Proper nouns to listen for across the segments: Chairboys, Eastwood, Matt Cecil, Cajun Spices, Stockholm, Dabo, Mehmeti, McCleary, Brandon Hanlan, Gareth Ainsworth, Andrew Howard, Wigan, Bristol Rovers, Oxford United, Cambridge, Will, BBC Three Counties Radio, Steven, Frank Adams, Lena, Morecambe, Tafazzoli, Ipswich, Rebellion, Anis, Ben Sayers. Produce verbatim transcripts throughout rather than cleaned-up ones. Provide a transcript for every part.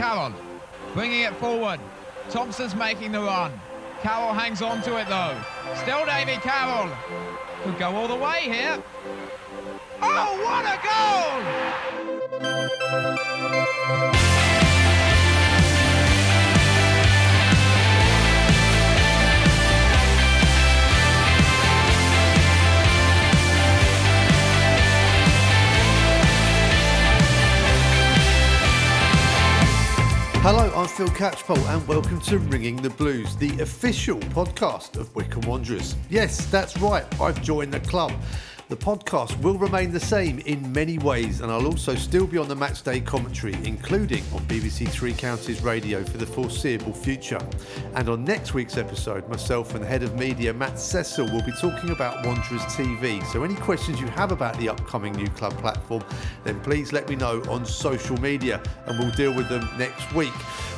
Carroll bringing it forward. Thompson's making the run. Carroll hangs on to it though. Still David Carroll. Could go all the way here. Oh, what a goal! Hello, I'm Phil Catchpole and welcome to Ringing the Blues, the official podcast of Wiccan Wanderers. Yes, that's right, I've joined the club. The podcast will remain the same in many ways and I'll also still be on the matchday commentary, including on B B C Three Counties Radio for the foreseeable future. And on next week's episode, myself and Head of Media Matt Cecil will be talking about Wanderers T V. So any questions you have about the upcoming new club platform, then please let me know on social media and we'll deal with them next week.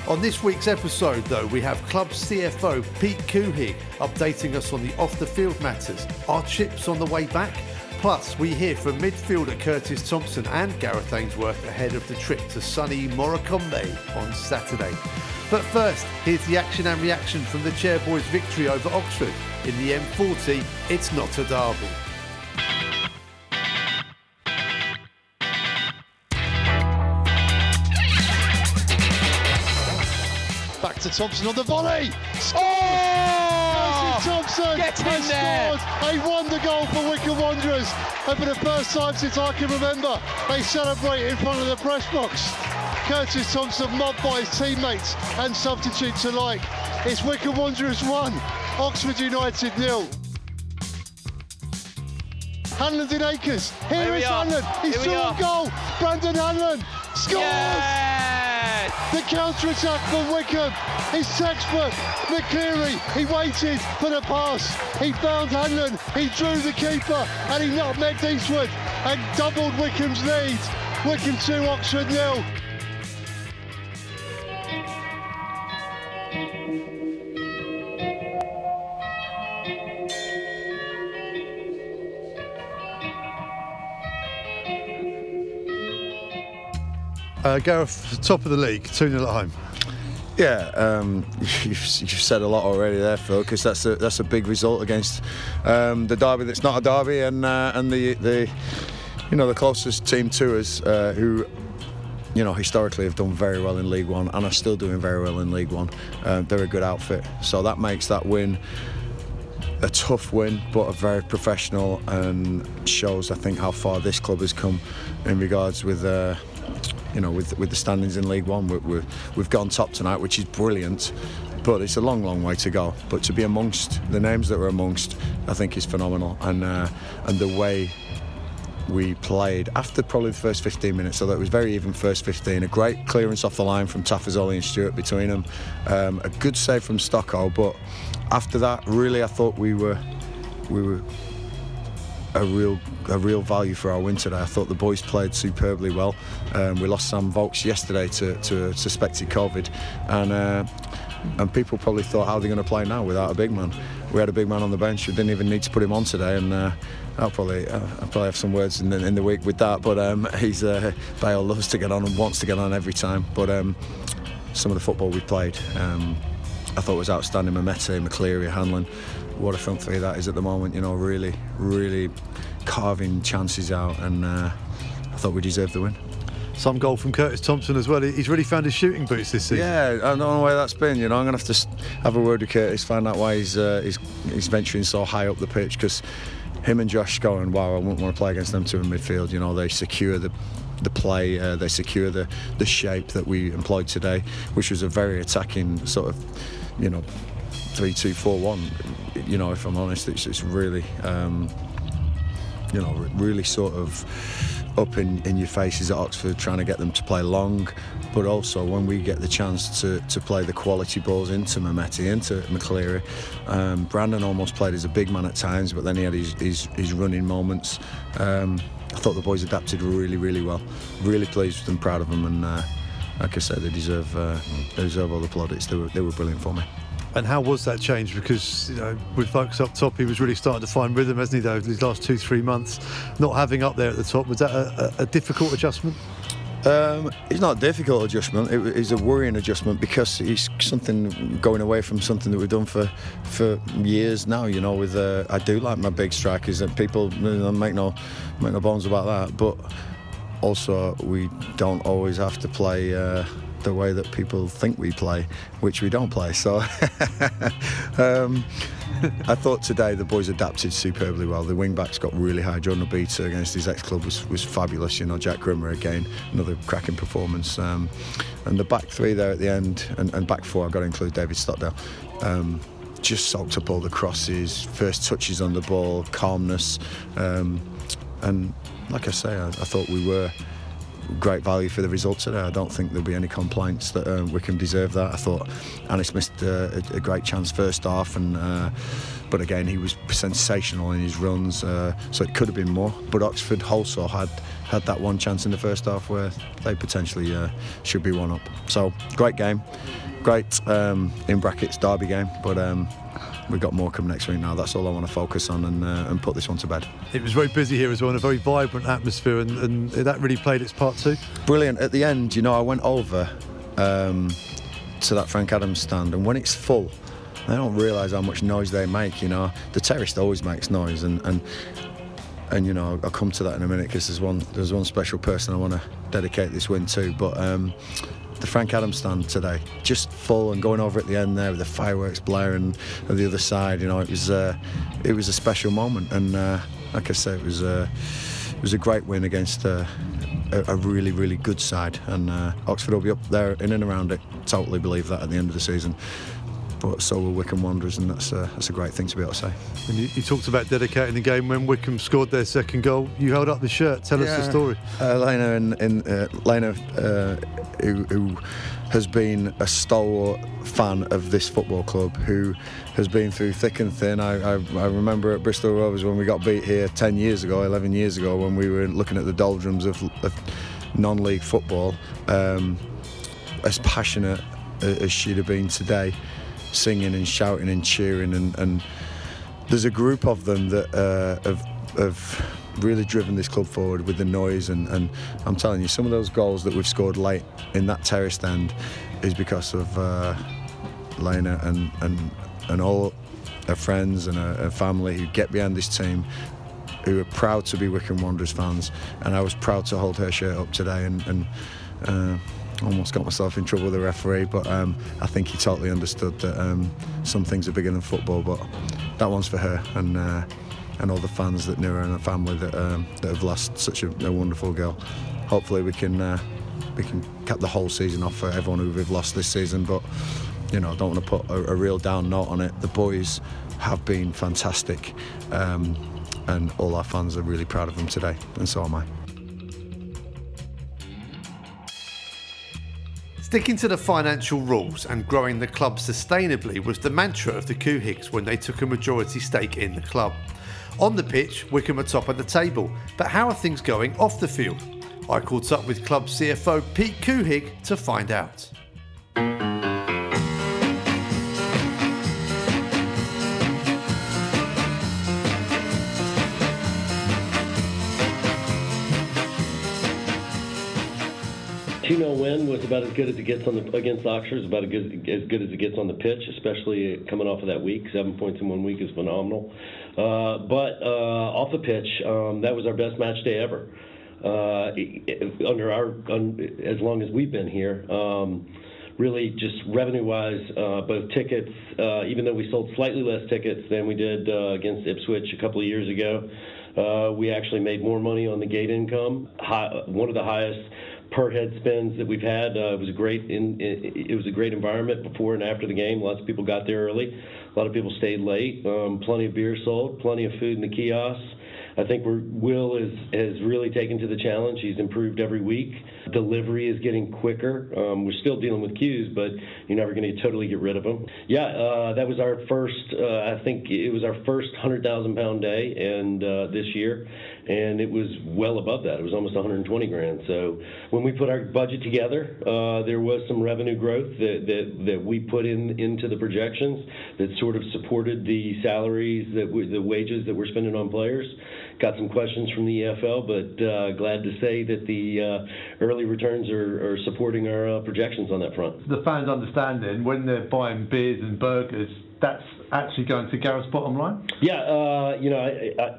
On this week's episode, though, we have club C F O Pete Couhig updating us on the off-the-field matters. Are chips on the way back? Plus, we hear from midfielder Curtis Thompson and Gareth Ainsworth ahead of the trip to sunny Morecambe on Saturday. But first, here's the action and reaction from the Chairboys' victory over Oxford. In the M forty, it's not a derby. Back to Thompson on the volley! Oh! Thompson gets in there. They won the goal for Wiccan Wanderers, and for the first time since I can remember, they celebrate in front of the press box. Curtis Thompson mobbed by his teammates and substitutes alike. It's Wiccan Wanderers one, Oxford United nil. Hanlan in Acres. Here, Here is Hanlan. He's still on goal. Brandon Hanlan scores. Yeah! The counter-attack for Wickham is textbook. McCleary, he waited for the pass. He found Hanlan, he drew the keeper, and he nutmegged Eastwood and doubled Wickham's lead. Wickham two, Oxford nil. Uh, Gareth, top of the league, two nil at home. Yeah, um, you've, you've said a lot already there, Phil, because that's a, that's a big result against um, the derby that's not a derby, and uh, and the the you know the closest team to us, uh, who you know historically have done very well in League One and are still doing very well in League One. Uh, they're a good outfit, so that makes that win a tough win, but a very professional, and shows I think how far this club has come in regards with. Uh, You know, with with the standings in League One, we're, we're, we've gone top tonight, which is brilliant. But it's a long, long way to go. But to be amongst the names that were amongst, I think, is phenomenal. And uh, and the way we played after probably the first fifteen minutes, although it was very even first fifteen. A great clearance off the line from Tafazzoli and Stewart between them. Um, a good save from Stockholm. But after that, really, I thought we were we were. A real, a real value for our win today. I thought the boys played superbly well. Um, we lost Sam Volks yesterday to, to suspected COVID, and uh, and people probably thought, how are they going to play now without a big man? We had a big man on the bench. We didn't even need to put him on today, and uh, I'll probably uh, I'll probably have some words in the, in the week with that. But um, he's uh, Bale loves to get on and wants to get on every time. But um, some of the football we played, um, I thought was outstanding. Mehmeti, McCleary, Hanlan. What a film three that is at the moment, you know, really, really carving chances out, and uh, I thought we deserved the win. Some goal from Curtis Thompson as well. He's really found his shooting boots this season. Yeah, I don't know where that's been, you know. I'm going to have to have a word with Curtis, find out why he's, uh, he's, he's venturing so high up the pitch, because him and Josh going, wow, I wouldn't want to play against them two in midfield, you know, they secure the... the play, uh, they secure the, the shape that we employed today, which was a very attacking sort of, you know, three two four one, you know, if I'm honest. It's, it's really, um, you know, really sort of up in, in your faces at Oxford, trying to get them to play long, but also when we get the chance to, to play the quality balls into Mehmeti, into McCleary. Um, Brandon almost played as a big man at times, but then he had his, his, his running moments. Um, I thought the boys adapted really, really well. Really pleased with them, proud of them, and uh, like I said, they deserve uh, they deserve all the plaudits. They were they were brilliant for me. And how was that change? Because you know, with Volks up top, he was really starting to find rhythm, hasn't he? Though these last two, three months, not having up there at the top, was that a, a difficult adjustment? Um, it's not a difficult adjustment. It is a worrying adjustment because it's something going away from something that we've done for for years now. You know, with uh, I do like my big strikers, and people, you know, make no make no bones about that. But also, we don't always have to play uh, the way that people think we play, which we don't play. So um, I thought today the boys adapted superbly well. The wing-backs got really high. Jordan Obita against his ex-club was, was fabulous. You know, Jack Grimmer again, another cracking performance. Um, and the back three there at the end, and, and back four, I've got to include David Stockdale, um, just soaked up all the crosses, first touches on the ball, calmness. Um, and like I say, I, I thought we were great value for the result today. I don't think there'll be any complaints that uh, Wickham deserve that. I thought Anis missed uh, a, a great chance first half, and uh, but again he was sensational in his runs, uh, so it could have been more. But Oxford also had had that one chance in the first half where they potentially uh, should be one up. So great game, great um, in brackets derby game, but. Um, We've got Morecambe next week now. That's all I want to focus on and uh, and put this one to bed. It was very busy here as well, and a very vibrant atmosphere, and, and that really played its part too. Brilliant. At the end, you know, I went over um, to that Frank Adams stand, and when it's full, I don't realise how much noise they make, you know. The terrace always makes noise, and, and, and you know, I'll come to that in a minute because there's one, there's one special person I want to dedicate this win to, but... Um, the Frank Adams stand today, just full and going over at the end there with the fireworks blaring on the other side. You know, it was uh, it was a special moment, and uh, like I said, it was uh, it was a great win against uh, a, a really really good side, and uh, Oxford will be up there in and around it. Totally believe that at the end of the season. But so were Wickham Wanderers, and that's a, that's a great thing to be able to say. And you, you talked about dedicating the game. When Wickham scored their second goal, you held up the shirt. Tell yeah. us the story. Uh, Lena, in, in, uh, Lena uh, who, who has been a stalwart fan of this football club, who has been through thick and thin. I, I, I remember at Bristol Rovers when we got beat here ten years ago, eleven years ago, when we were looking at the doldrums of, of non-league football, um, as passionate as she'd have been today. Singing and shouting and cheering, and, and there's a group of them that uh, have have really driven this club forward with the noise, and, and I'm telling you, some of those goals that we've scored late in that terraced end is because of uh, Lena and, and and all her friends and her, her family who get behind this team, who are proud to be Wickham Wanderers fans, and I was proud to hold her shirt up today, and. and uh, almost got myself in trouble with the referee, but um, I think he totally understood that um, some things are bigger than football, but that one's for her and uh, and all the fans that knew her and her family that um, that have lost such a, a wonderful girl. Hopefully we can uh, we can cap the whole season off for everyone who we've lost this season, but you know, I don't want to put a, a real down note on it. The boys have been fantastic, um, and all our fans are really proud of them today, and so am I. Sticking to the financial rules and growing the club sustainably was the mantra of the Couhigs when they took a majority stake in the club. On the pitch, Wickham are top of the table, but how are things going off the field? I caught up with club C F O Pete Couhig to find out. two nil win was about as good as it gets on the, against Oxford. It's about as good, as good as it gets on the pitch, especially coming off of that week. Seven points in one week is phenomenal. Uh, but uh, off the pitch, um, that was our best match day ever. Uh, under our, un, as long as we've been here, um, really just revenue-wise, uh, both tickets. Uh, even though we sold slightly less tickets than we did uh, against Ipswich a couple of years ago, uh, we actually made more money on the gate income. High, one of the highest per head spends that we've had. Uh, it was a great in, it, it was a great environment before and after the game. Lots of people got there early. A lot of people stayed late. Um, plenty of beer sold. Plenty of food in the kiosks. I think we're, Will is, has really taken to the challenge. He's improved every week. Delivery is getting quicker. Um, we're still dealing with cues, but you're never going to totally get rid of them. Yeah, uh, that was our first, uh, I think it was our first one hundred thousand pound day and uh, this year. and it was well above that. It was almost one hundred twenty grand. So when we put our budget together, uh, there was some revenue growth that, that, that we put in into the projections that sort of supported the salaries, that we, the wages that we're spending on players. Got some questions from the E F L, but uh, glad to say that the uh, early returns are, are supporting our uh, projections on that front. The fans understanding when they're buying beers and burgers, that's actually going to Gareth's bottom line? Yeah, uh, you know, I, I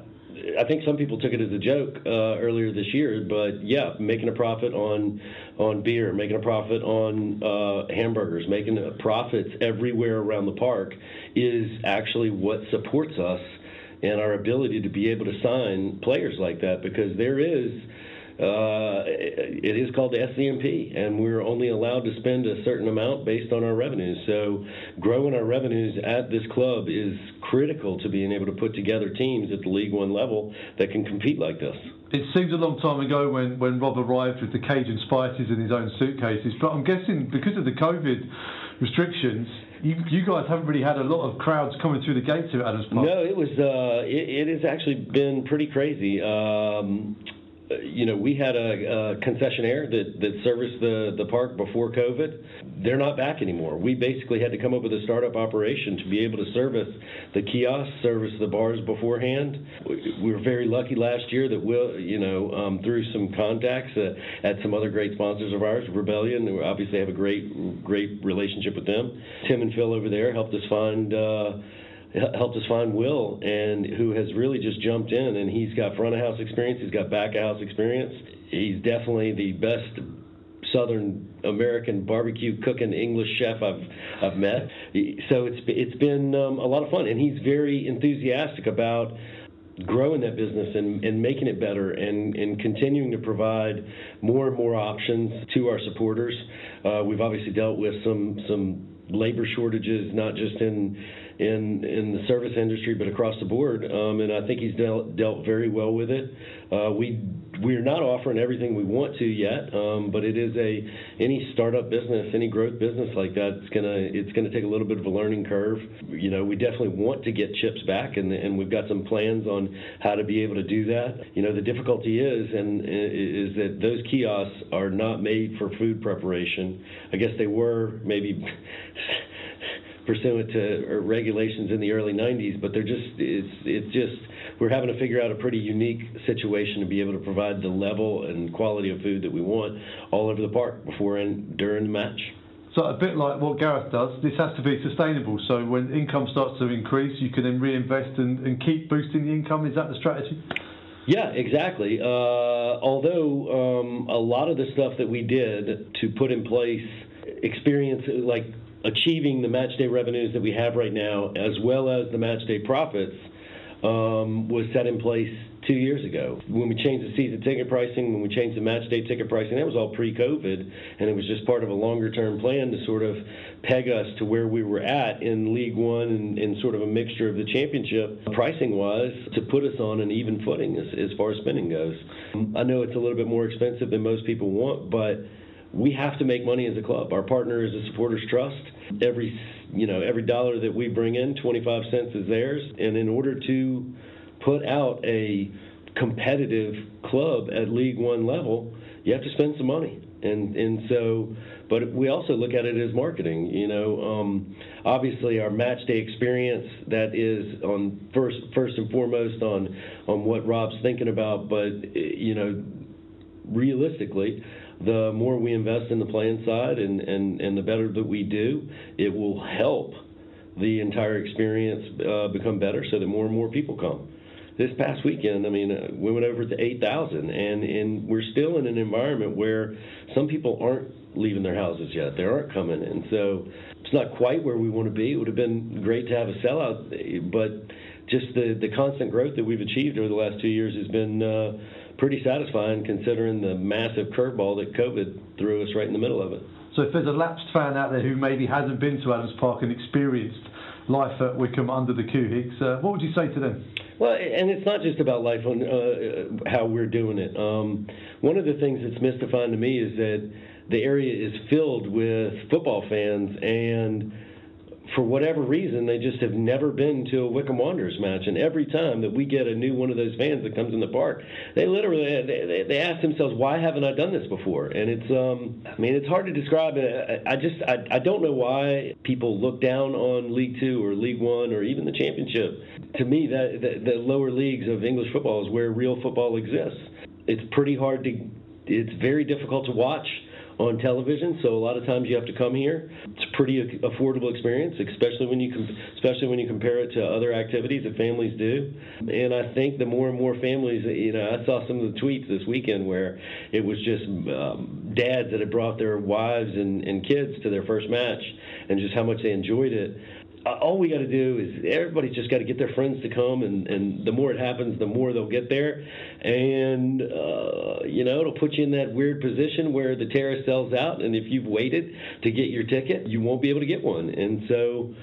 I think some people took it as a joke uh, earlier this year, but yeah, making a profit on on beer, making a profit on uh, hamburgers, making profits everywhere around the park is actually what supports us and our ability to be able to sign players like that, because there is, uh, it is called the S C M P, and we're only allowed to spend a certain amount based on our revenues. So growing our revenues at this club is critical to being able to put together teams at the League One level that can compete like this. It seems a long time ago when, when Rob arrived with the Cajun spices in his own suitcases, but I'm guessing because of the COVID restrictions, You, you guys haven't really had a lot of crowds coming through the gates here at Adams Park. No, it was. Uh, it, it has actually been pretty crazy. Um, you know, we had a, a concessionaire that, that serviced the, the park before COVID. They're not back anymore. We basically had to come up with a startup operation to be able to service the kiosks, service the bars beforehand. We were very lucky last year that Will, you know, um, through some contacts uh, at some other great sponsors of ours, Rebellion, who obviously have a great, great relationship with them. Tim and Phil over there helped us find. Uh, helped us find Will, and who has really just jumped in, and he's got front of house experience, he's got back of house experience. He's definitely the best Southern American barbecue cooking English chef I've I've met. So it's it's been um, a lot of fun, and he's very enthusiastic about growing that business and, and making it better and, and continuing to provide more and more options to our supporters. Uh, we've obviously dealt with some some labor shortages, not just in in in the service industry, but across the board, um, and I think he's dealt, dealt very well with it. Uh, we we're not offering everything we want to yet, um, but it is a any startup business, any growth business like that, it's gonna it's gonna take a little bit of a learning curve. You know, we definitely want to get chips back, and and we've got some plans on how to be able to do that. You know, the difficulty is and is that those kiosks are not made for food preparation. I guess they were maybe. Pursuant to regulations in the early nineties, but they're just, it's it's just, we're having to figure out a pretty unique situation to be able to provide the level and quality of food that we want all over the park before and during the match. So a bit like what Gareth does, this has to be sustainable. So when income starts to increase, you can then reinvest and, and keep boosting the income. Is that the strategy? Yeah, exactly. Uh, although um, a lot of the stuff that we did to put in place experience, like, achieving the match day revenues that we have right now, as well as the match day profits, um, was set in place two years ago. When we changed the season ticket pricing, when we changed the match day ticket pricing, that was all pre-COVID, and it was just part of a longer-term plan to sort of peg us to where we were at in League One and, and sort of a mixture of the championship pricing-wise to put us on an even footing as, as far as spending goes. I know it's a little bit more expensive than most people want, but we have to make money as a club. Our partner is the Supporters Trust. Every, you know, every dollar that we bring in, twenty-five cents is theirs. And in order to put out a competitive club at League One level, you have to spend some money. And and so, but we also look at it as marketing. You know, um, obviously our match day experience, that is on first first and foremost on on what Rob's thinking about. But you know, realistically, the more we invest in the playing side and, and, and the better that we do, it will help the entire experience uh, become better so that more and more people come. This past weekend, I mean, we went over to eight thousand, and, and we're still in an environment where some people aren't leaving their houses yet. They aren't coming in. So it's not quite where we want to be. It would have been great to have a sellout, but just the, the constant growth that we've achieved over the last two years has been uh, pretty satisfying considering the massive curveball that COVID threw us right in the middle of it. So if there's a lapsed fan out there who maybe hasn't been to Adams Park and experienced life at Wickham under the Couhigs, uh, what would you say to them? Well, and it's not just about life on uh, how we're doing it. Um, one of the things that's mystifying to me is that the area is filled with football fans and for whatever reason, they just have never been to a Wickham Wanderers match. And every time that we get a new one of those fans that comes in the park, they literally they, they ask themselves, why haven't I done this before? And it's, um, I mean, it's hard to describe. I, I just, I, I don't know why people look down on League Two or League One or even the Championship. To me, that the, the lower leagues of English football is where real football exists. It's pretty hard to, it's very difficult to watch on television, so a lot of times you have to come here. It's a pretty affordable experience, especially when you com- especially when you compare it to other activities that families do. And I think the more and more families, you know, I saw some of the tweets this weekend where it was just um, dads that had brought their wives and, and kids to their first match and just how much they enjoyed it. All we got to do is everybody's just got to get their friends to come, and, and the more it happens, the more they'll get there. And, uh, you know, it'll put you in that weird position where the terrace sells out, and if you've waited to get your ticket, you won't be able to get one. And so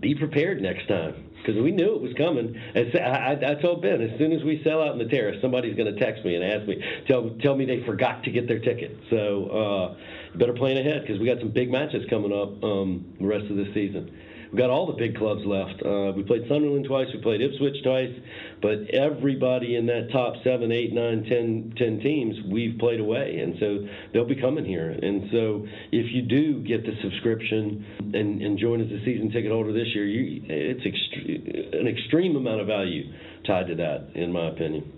be prepared next time, because we knew it was coming. And I, I told Ben, as soon as we sell out in the terrace, somebody's going to text me and ask me, tell tell me they forgot to get their ticket. So uh, better plan ahead, because we got some big matches coming up um, the rest of this season. We've got all the big clubs left. Uh, we played Sunderland twice. We played Ipswich twice. But everybody in that top seven, eight, nine, ten, ten teams, we've played away. And so they'll be coming here. And so if you do get the subscription and, and join as a season ticket holder this year, you, it's ext- an extreme amount of value tied to that, in my opinion.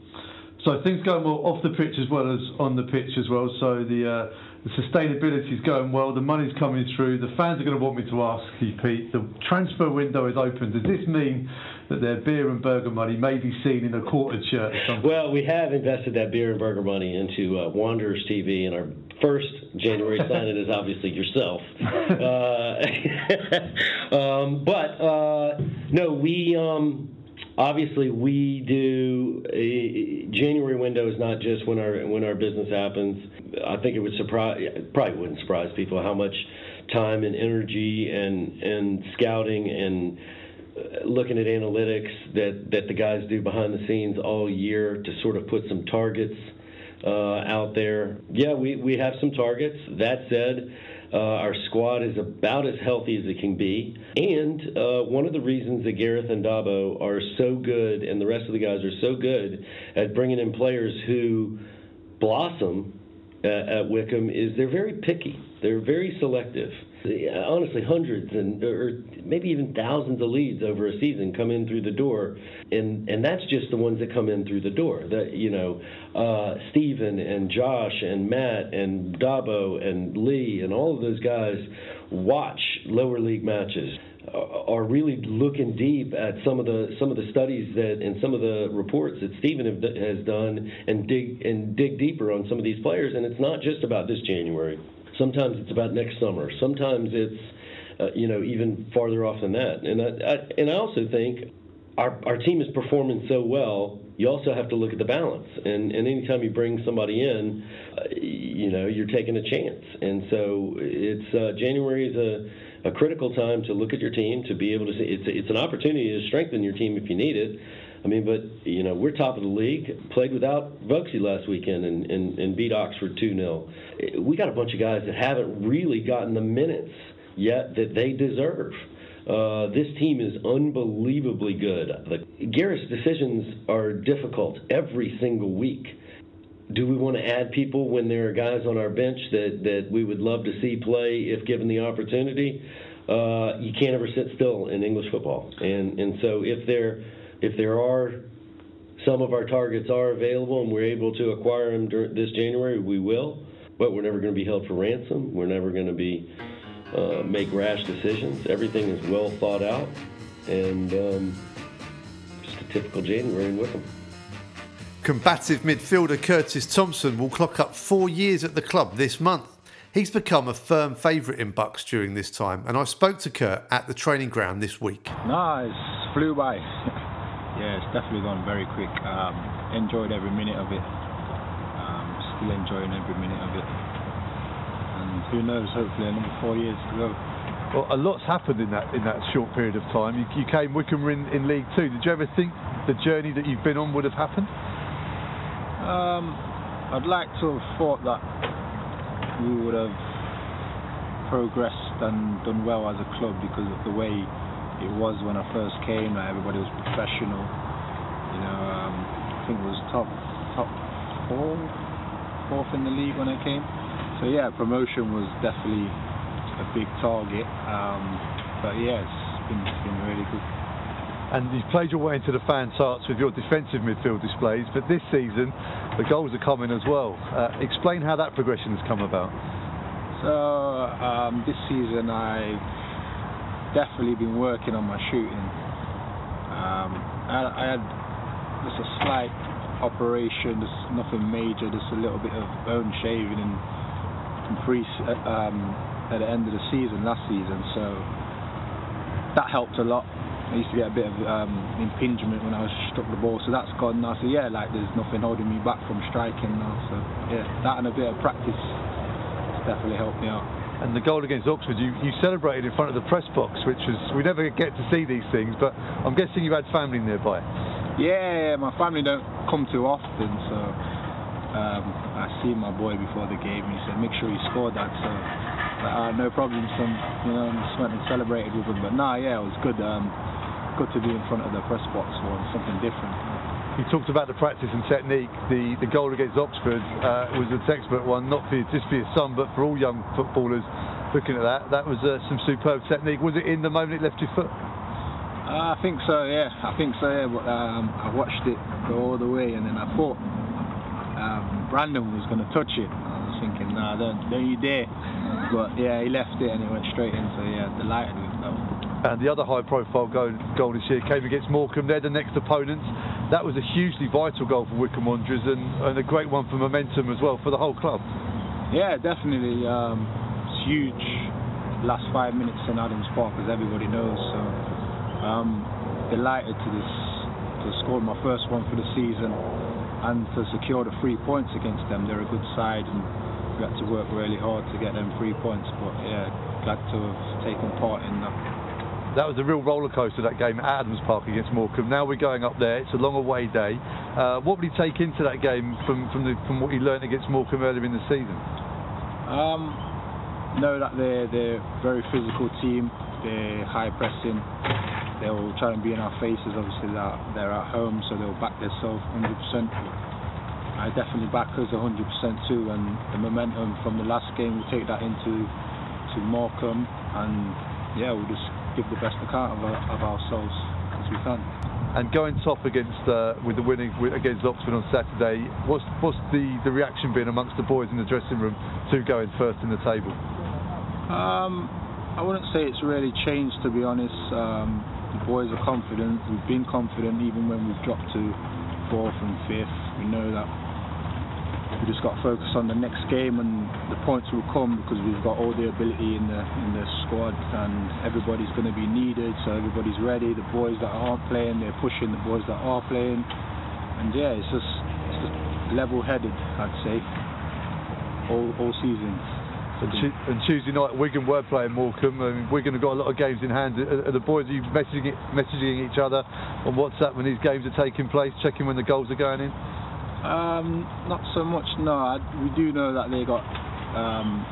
So things going well off the pitch as well as on the pitch as well. So the... Uh The sustainability is going well, the money's coming through, the fans are going to want me to ask you, Pete, the transfer window is open. Does this mean that their beer and burger money may be seen in a quartered shirt or something? Well, we have invested that beer and burger money into uh, Wanderers T V, and our first January sign-in is obviously yourself. Uh, um, but, uh, no, we... Um, Obviously, we do a January window is not just when our when our business happens. I think it would surprise, it probably wouldn't surprise people how much time and energy and and scouting and looking at analytics that, that the guys do behind the scenes all year to sort of put some targets uh, out there. Yeah, we, we have some targets. That said, Uh, our squad is about as healthy as it can be. And uh, one of the reasons that Gareth and Dabo are so good and the rest of the guys are so good at bringing in players who blossom uh, at Wickham is they're very picky. They're very selective. Honestly, hundreds and or maybe even thousands of leads over a season come in through the door, and, and that's just the ones that come in through the door. That you know, uh, Steven and Josh and Matt and Dabo and Lee and all of those guys watch lower league matches, are really looking deep at some of the some of the studies that and some of the reports that Steven have, has done and dig and dig deeper on some of these players, and it's not just about this January. Sometimes it's about next summer. Sometimes it's, uh, you know, even farther off than that. And I, I and I also think our our team is performing so well. You also have to look at the balance. And and anytime you bring somebody in, uh, you know, you're taking a chance. And so it's uh, January is a, a critical time to look at your team, to be able to see. It's it's an opportunity to strengthen your team if you need it. I mean, but, you know, we're top of the league, played without Volksy last weekend and, and, and beat Oxford two nil. We got a bunch of guys that haven't really gotten the minutes yet that they deserve. Uh, this team is unbelievably good. The, Gareth's decisions are difficult every single week. Do we want to add people when there are guys on our bench that, that we would love to see play if given the opportunity? Uh, you can't ever sit still in English football. And, and so if they're... If there are, some of our targets are available and we're able to acquire them this January, we will. But we're never going to be held for ransom. We're never going to be uh, make rash decisions. Everything is well thought out. And um, just a typical January in Wickham. Combative midfielder Curtis Thompson will clock up four years at the club this month. He's become a firm favourite in Bucks during this time. And I spoke to Kurt at the training ground this week. Nice, flew by. Yeah, it's definitely gone very quick. Um, enjoyed every minute of it. Um, still enjoying every minute of it. And who knows, hopefully another four years to go. Well, a lot's happened in that in that short period of time. You, you came Wickham in, in League Two. Did you ever think the journey that you've been on would have happened? Um, I'd like to have thought that we would have progressed and done well as a club because of the way it was when I first came. Like, everybody was professional. You know, um, I think it was top top four, fourth in the league when I came. So yeah, promotion was definitely a big target. Um, but yeah, it's been, it's been really good. And you've played your way into the fans' hearts with your defensive midfield displays, but this season the goals are coming as well. Uh, explain how that progression has come about. So um, this season I've definitely been working on my shooting. Um, I, I had just a slight operation, just nothing major, just a little bit of bone shaving and, and pre, um, at the end of the season last season, so that helped a lot. I used to get a bit of um, impingement when I was struck the ball, so that's gone now. So yeah, like there's nothing holding me back from striking now. So yeah, that and a bit of practice has definitely helped me out. And the goal against Oxford, you, you celebrated in front of the press box, which was, we never get to see these things, but I'm guessing you had family nearby. Yeah, my family don't come too often, so um, I see my boy before the game. He said, "Make sure you score that." So uh, no problem. Some, you know, just went and celebrated with him. But nah, yeah, it was good. Um, Good to be in front of the press box or something different. You talked about the practice and technique. The the goal against Oxford uh, was a textbook one, not for you, just for your son, but for all young footballers looking at that. That was uh, some superb technique. Was it in the moment it left your foot? Uh, I think so. Yeah, I think so. Yeah, but um, I watched it go all the way, and then I thought um, Brandon was going to touch it. I was thinking, nah, don't, don't you dare. But yeah, he left it and it went straight in. So yeah, delighted with that one. And the other high-profile goal, goal this year came against Morecambe. They're the next opponents. That was a hugely vital goal for Wiccan Wanderers and, and a great one for momentum as well for the whole club. Yeah, definitely. Um, it's huge. Last five minutes in Adams Park, as everybody knows. So um, delighted to this to score my first one for the season and to secure the three points against them. They're a good side, and we had to work really hard to get them three points. But yeah, glad to have taken part in that. That was a real roller coaster, that game at Adams Park against Morecambe. Now we're going up there. It's a long away day. Uh, what would he take into that game from from, the, from what he learned against Morecambe earlier in the season? Um, know that they're they're a very physical team. They're high pressing. They'll try and be in our faces. Obviously, they're at home, so they'll back themselves one hundred percent. I definitely back us one hundred percent too. And the momentum from the last game, we'll take that into to Morecambe, and yeah, we'll just give the best account of, our, of ourselves as we can. And going top against uh, with the winning with, against Oxford on Saturday, what's what's the, the reaction been amongst the boys in the dressing room to going first in the table? Um, I wouldn't say it's really changed, to be honest. Um, the boys are confident. We've been confident even when we've dropped to fourth and fifth. We know that we just got to focus on the next game and the points will come because we've got all the ability in the in the squad and everybody's going to be needed, so everybody's ready. The boys that aren't playing, they're pushing the boys that are playing, and yeah, it's just, it's just level-headed, I'd say, all all seasons. And, and Tuesday night, Wigan were playing Morecambe. I mean, Wigan have got a lot of games in hand. Are the boys, are you messaging messaging each other on WhatsApp when these games are taking place, checking when the goals are going in? Um, not so much, no. I, we do know that they got um,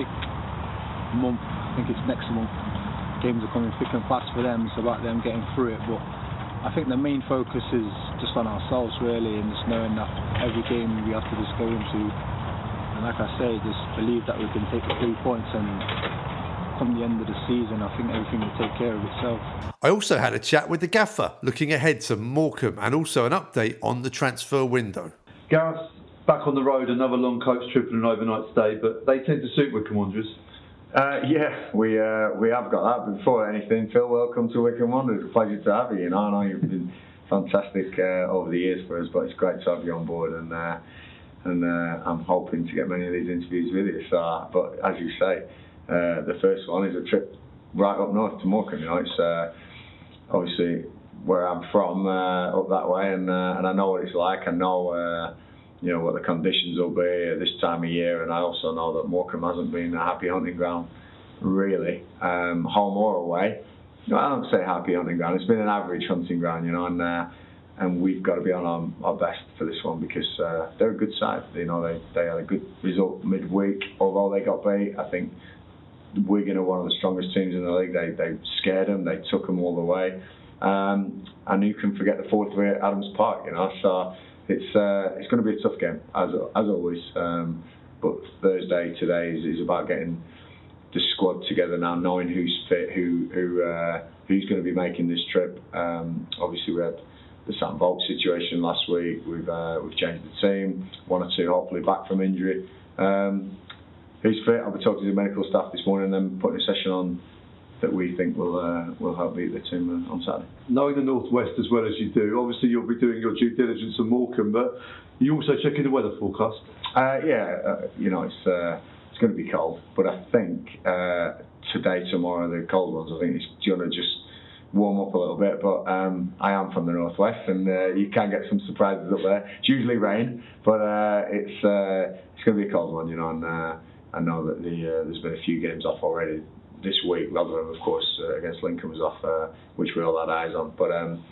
thick month, I think it's next month. Games are coming thick and fast for them, it's about them getting through it. But I think the main focus is just on ourselves, really, and just knowing that every game we have to just go into. And like I say, just believe that we can take the three points and come the end of the season, I think everything will take care of itself. I also had a chat with the gaffer, looking ahead to Morecambe and also an update on the transfer window. Gareth, back on the road, another long coach trip and an overnight stay, but they tend to suit Wiccan Wanderers. Uh, yeah, we uh, we have got that. But before anything, Phil, welcome to Wiccan Wanderers. It's a pleasure to have you. And I know you've been fantastic uh, over the years for us, but it's great to have you on board. And uh, and uh, I'm hoping to get many of these interviews with you. So, but as you say, Uh, the first one is a trip right up north to Morecambe. You know, it's uh, obviously where I'm from, uh, up that way, and uh, and I know what it's like. I know uh, you know what the conditions will be at this time of year, and I also know that Morecambe hasn't been a happy hunting ground, really, um, home or away. No, I don't say happy hunting ground. It's been an average hunting ground, you know, and uh, and we've got to be on our, our best for this one because uh, they're a good side. You know, they they had a good result midweek, although they got beat. I think. Wigan are one of the strongest teams in the league. They they scared them. They took them all the way. Um, and who can forget the four three at Adams Park? You know, so it's uh, it's going to be a tough game as as always. Um, but Thursday today is, is about getting the squad together now, knowing who's fit, who who uh, who's going to be making this trip. Um, obviously, we had the Sam Volks situation last week. We've uh, we've changed the team. One or two hopefully back from injury. Um, Who's fit? I'll be talking to the medical staff this morning and then putting a session on that we think will uh, will help beat the team on Saturday. Knowing the North West as well as you do, obviously you'll be doing your due diligence on Morecambe, but you also checking the weather forecast. Uh, yeah, uh, you know it's uh, it's going to be cold, but I think uh, today, tomorrow, the cold ones. I think it's going to just warm up a little bit, but um, I am from the northwest, and uh, you can get some surprises up there. It's usually rain, but uh, it's uh, it's going to be a cold one, you know. And, uh, I know that the, uh, there's been a few games off already this week. Rotherham, of course, uh, against Lincoln was off, uh, which we all had eyes on. But um,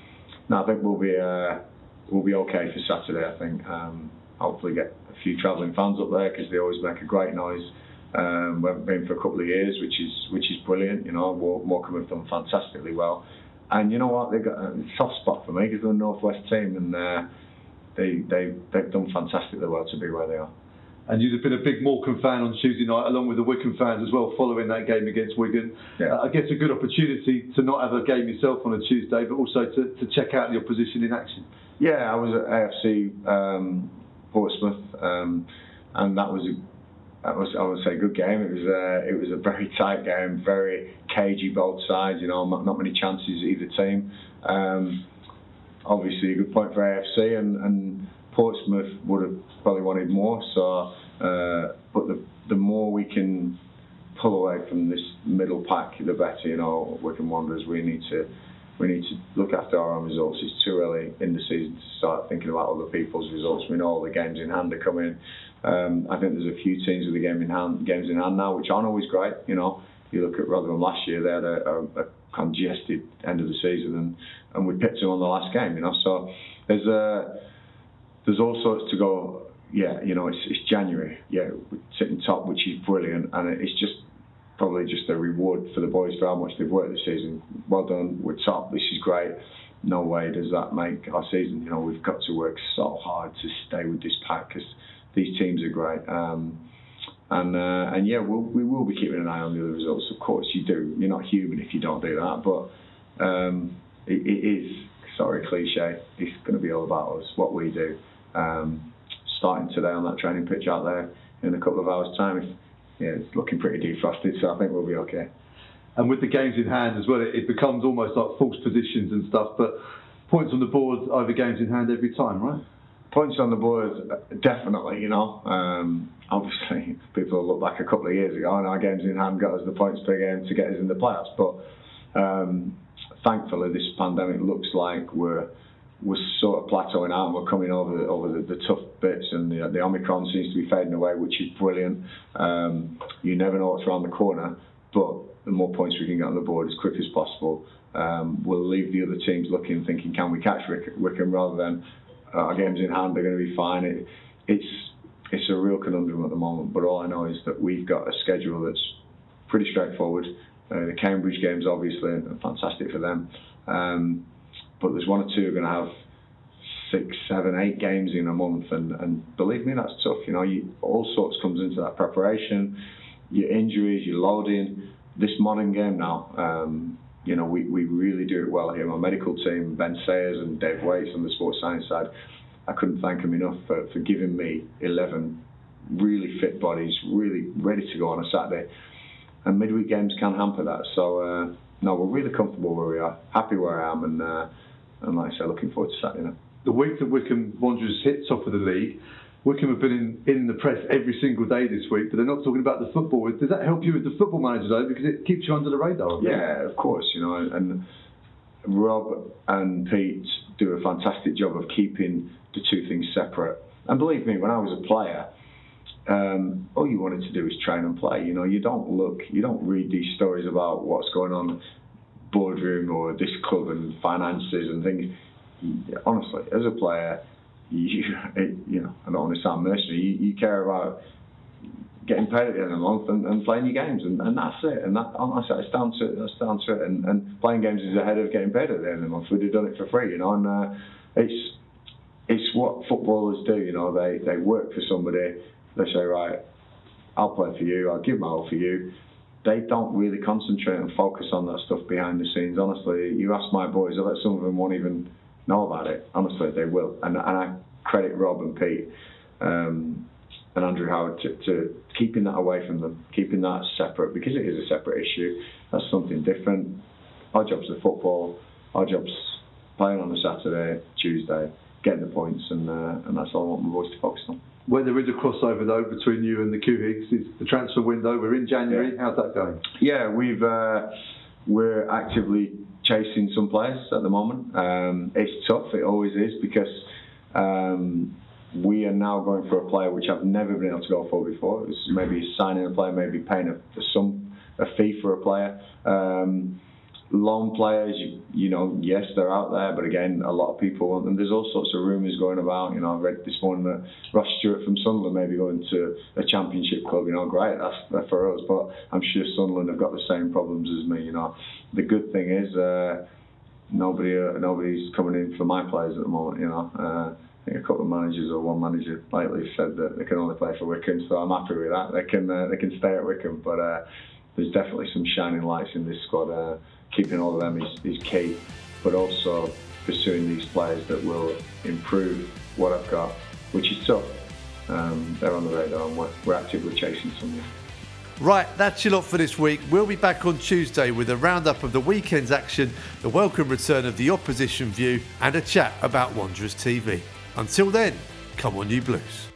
no, I think we'll be uh, we'll be okay for Saturday. I think um, hopefully get a few travelling fans up there because they always make a great noise. Um, we haven't been for a couple of years, which is which is brilliant. You know, Morecambe have done fantastically well, and you know what, they've got a soft spot for me because they're a Northwest team, and uh, they they they've done fantastically well to be where they are. And you'd have been a big Morecambe fan on Tuesday night, along with the Wiccan fans as well, following that game against Wigan. Yeah. Uh, I guess a good opportunity to not have a game yourself on a Tuesday, but also to, to check out the opposition in action. Yeah, I was at A F C um, Portsmouth, um, and that was a, that was I would say, a good game. It was a, it was a very tight game, very cagey both sides. You know, not many chances either team. Um, obviously, a good point for A F C and. and Portsmouth would have probably wanted more, so uh, but the the more we can pull away from this middle pack, the better. You know, Wiccan Wanderers, we need to we need to look after our own results. It's too early in the season to start thinking about other people's results. We know all the games in hand are coming. Um, I think there's a few teams with the game in hand, games in hand now, which aren't always great. You know, you look at Rotherham last year; they had a, a, a congested end of the season, and and we picked them on the last game. You know, so there's a There's all sorts to go. Yeah, you know, it's, it's January. Yeah, we're sitting top, which is brilliant, and it's just probably just a reward for the boys for how much they've worked this season. Well done, we're top. This is great. No way does that make our season. You know, we've got to work so hard to stay with this pack because these teams are great. Um, and uh, and yeah, we'll, we will be keeping an eye on the other results. Of course, you do. You're not human if you don't do that. But um, it, it is. Sorry, cliche. It's going to be all about us, what we do. Um, starting today on that training pitch out there in a couple of hours' time, it's, yeah, it's looking pretty defrosted, so I think we'll be okay. And with the games in hand as well, it, it becomes almost like false positions and stuff. But points on the board over games in hand every time, right? Points on the board, definitely. You know, um, obviously people look back a couple of years ago, and our games in hand got us the points per game to get us in the playoffs. But um, thankfully, this pandemic looks like we're. we're sort of plateauing out and we're coming over the, over the, the tough bits, and the, the Omicron seems to be fading away, which is brilliant. Um, you never know what's around the corner, but the more points we can get on the board as quick as possible, um, we'll leave the other teams looking, thinking, can we catch Wick- Wickham, rather than uh, our games in hand are going to be fine. It, it's, it's a real conundrum at the moment, but all I know is that we've got a schedule that's pretty straightforward. Uh, the Cambridge games, obviously, are fantastic for them. Um, But there's one or two who are going to have six, seven, eight games in a month, and, and believe me, that's tough. You know, you, all sorts comes into that preparation, your injuries, your loading. This modern game now, um, you know, we, we really do it well here. My medical team, Ben Sayers and Dave Waits on the sports science side, I couldn't thank them enough for, for giving me eleven really fit bodies, really ready to go on a Saturday. And midweek games can hamper that. So, uh, no, we're really comfortable where we are, happy where I am, and. Uh, And like I say, looking forward to Saturday night. The week that Wickham Wanderers hit top of the league, Wickham have been in, in the press every single day this week, but they're not talking about the football. Does that help you with the football manager, though? Because it keeps you under the radar. Yeah, of course. You know, and Rob and Pete do a fantastic job of keeping the two things separate. And believe me, when I was a player, um, all you wanted to do is train and play. You know, you don't look, you don't read these stories about what's going on boardroom or this club and finances and things. Honestly, as a player, you, you know, I don't want to sound mercenary, you, you care about getting paid at the end of the month and, and playing your games, and, and that's it. And that, I say, it's down to it. That's down to it. And, and playing games is ahead of getting paid at the end of the month. We'd have done it for free, you know. And uh, it's it's what footballers do, you know. They they work for somebody. They say, right, I'll play for you. I'll give my all for you. They don't really concentrate and focus on that stuff behind the scenes. Honestly, you ask my boys, I bet some of them won't even know about it. Honestly, they will. And and I credit Rob and Pete. Um, and Andrew Howard to, to keeping that away from them, keeping that separate, because it is a separate issue. That's something different. Our job's the football, our job's playing on a Saturday, Tuesday, getting the points, and uh, and that's all I want my boys to focus on. When there is a crossover though between you and the Couhigs, is the transfer window, we're in January, yeah. How's that going? Yeah, we've uh, we're actively chasing some players at the moment. Um, it's tough, it always is, because um, we are now going for a player which I've never been able to go for before. It was maybe signing a player, maybe paying a, a sum, a fee for a player. Um, long players, you, you know, yes, they're out there, but again, a lot of people want them. There's all sorts of rumours going about. You know, I read this morning that Ross Stewart from Sunderland may be going to a Championship club. You know, great, that's for us, but I'm sure Sunderland have got the same problems as me. You know, the good thing is uh, nobody, uh, nobody's coming in for my players at the moment. You know. Uh, I think a couple of managers or one manager lately said that they can only play for Wickham, so I'm happy with that. They can uh, they can stay at Wickham, but uh, there's definitely some shining lights in this squad. Uh, keeping all of them is, is key, but also pursuing these players that will improve what I've got, which is tough. Um, they're on the radar and we're, we're actively chasing something. Right, that's your lot for this week. We'll be back on Tuesday with a roundup of the weekend's action, the welcome return of the opposition view, and a chat about Wanderers T V. Until then, come on you Blues.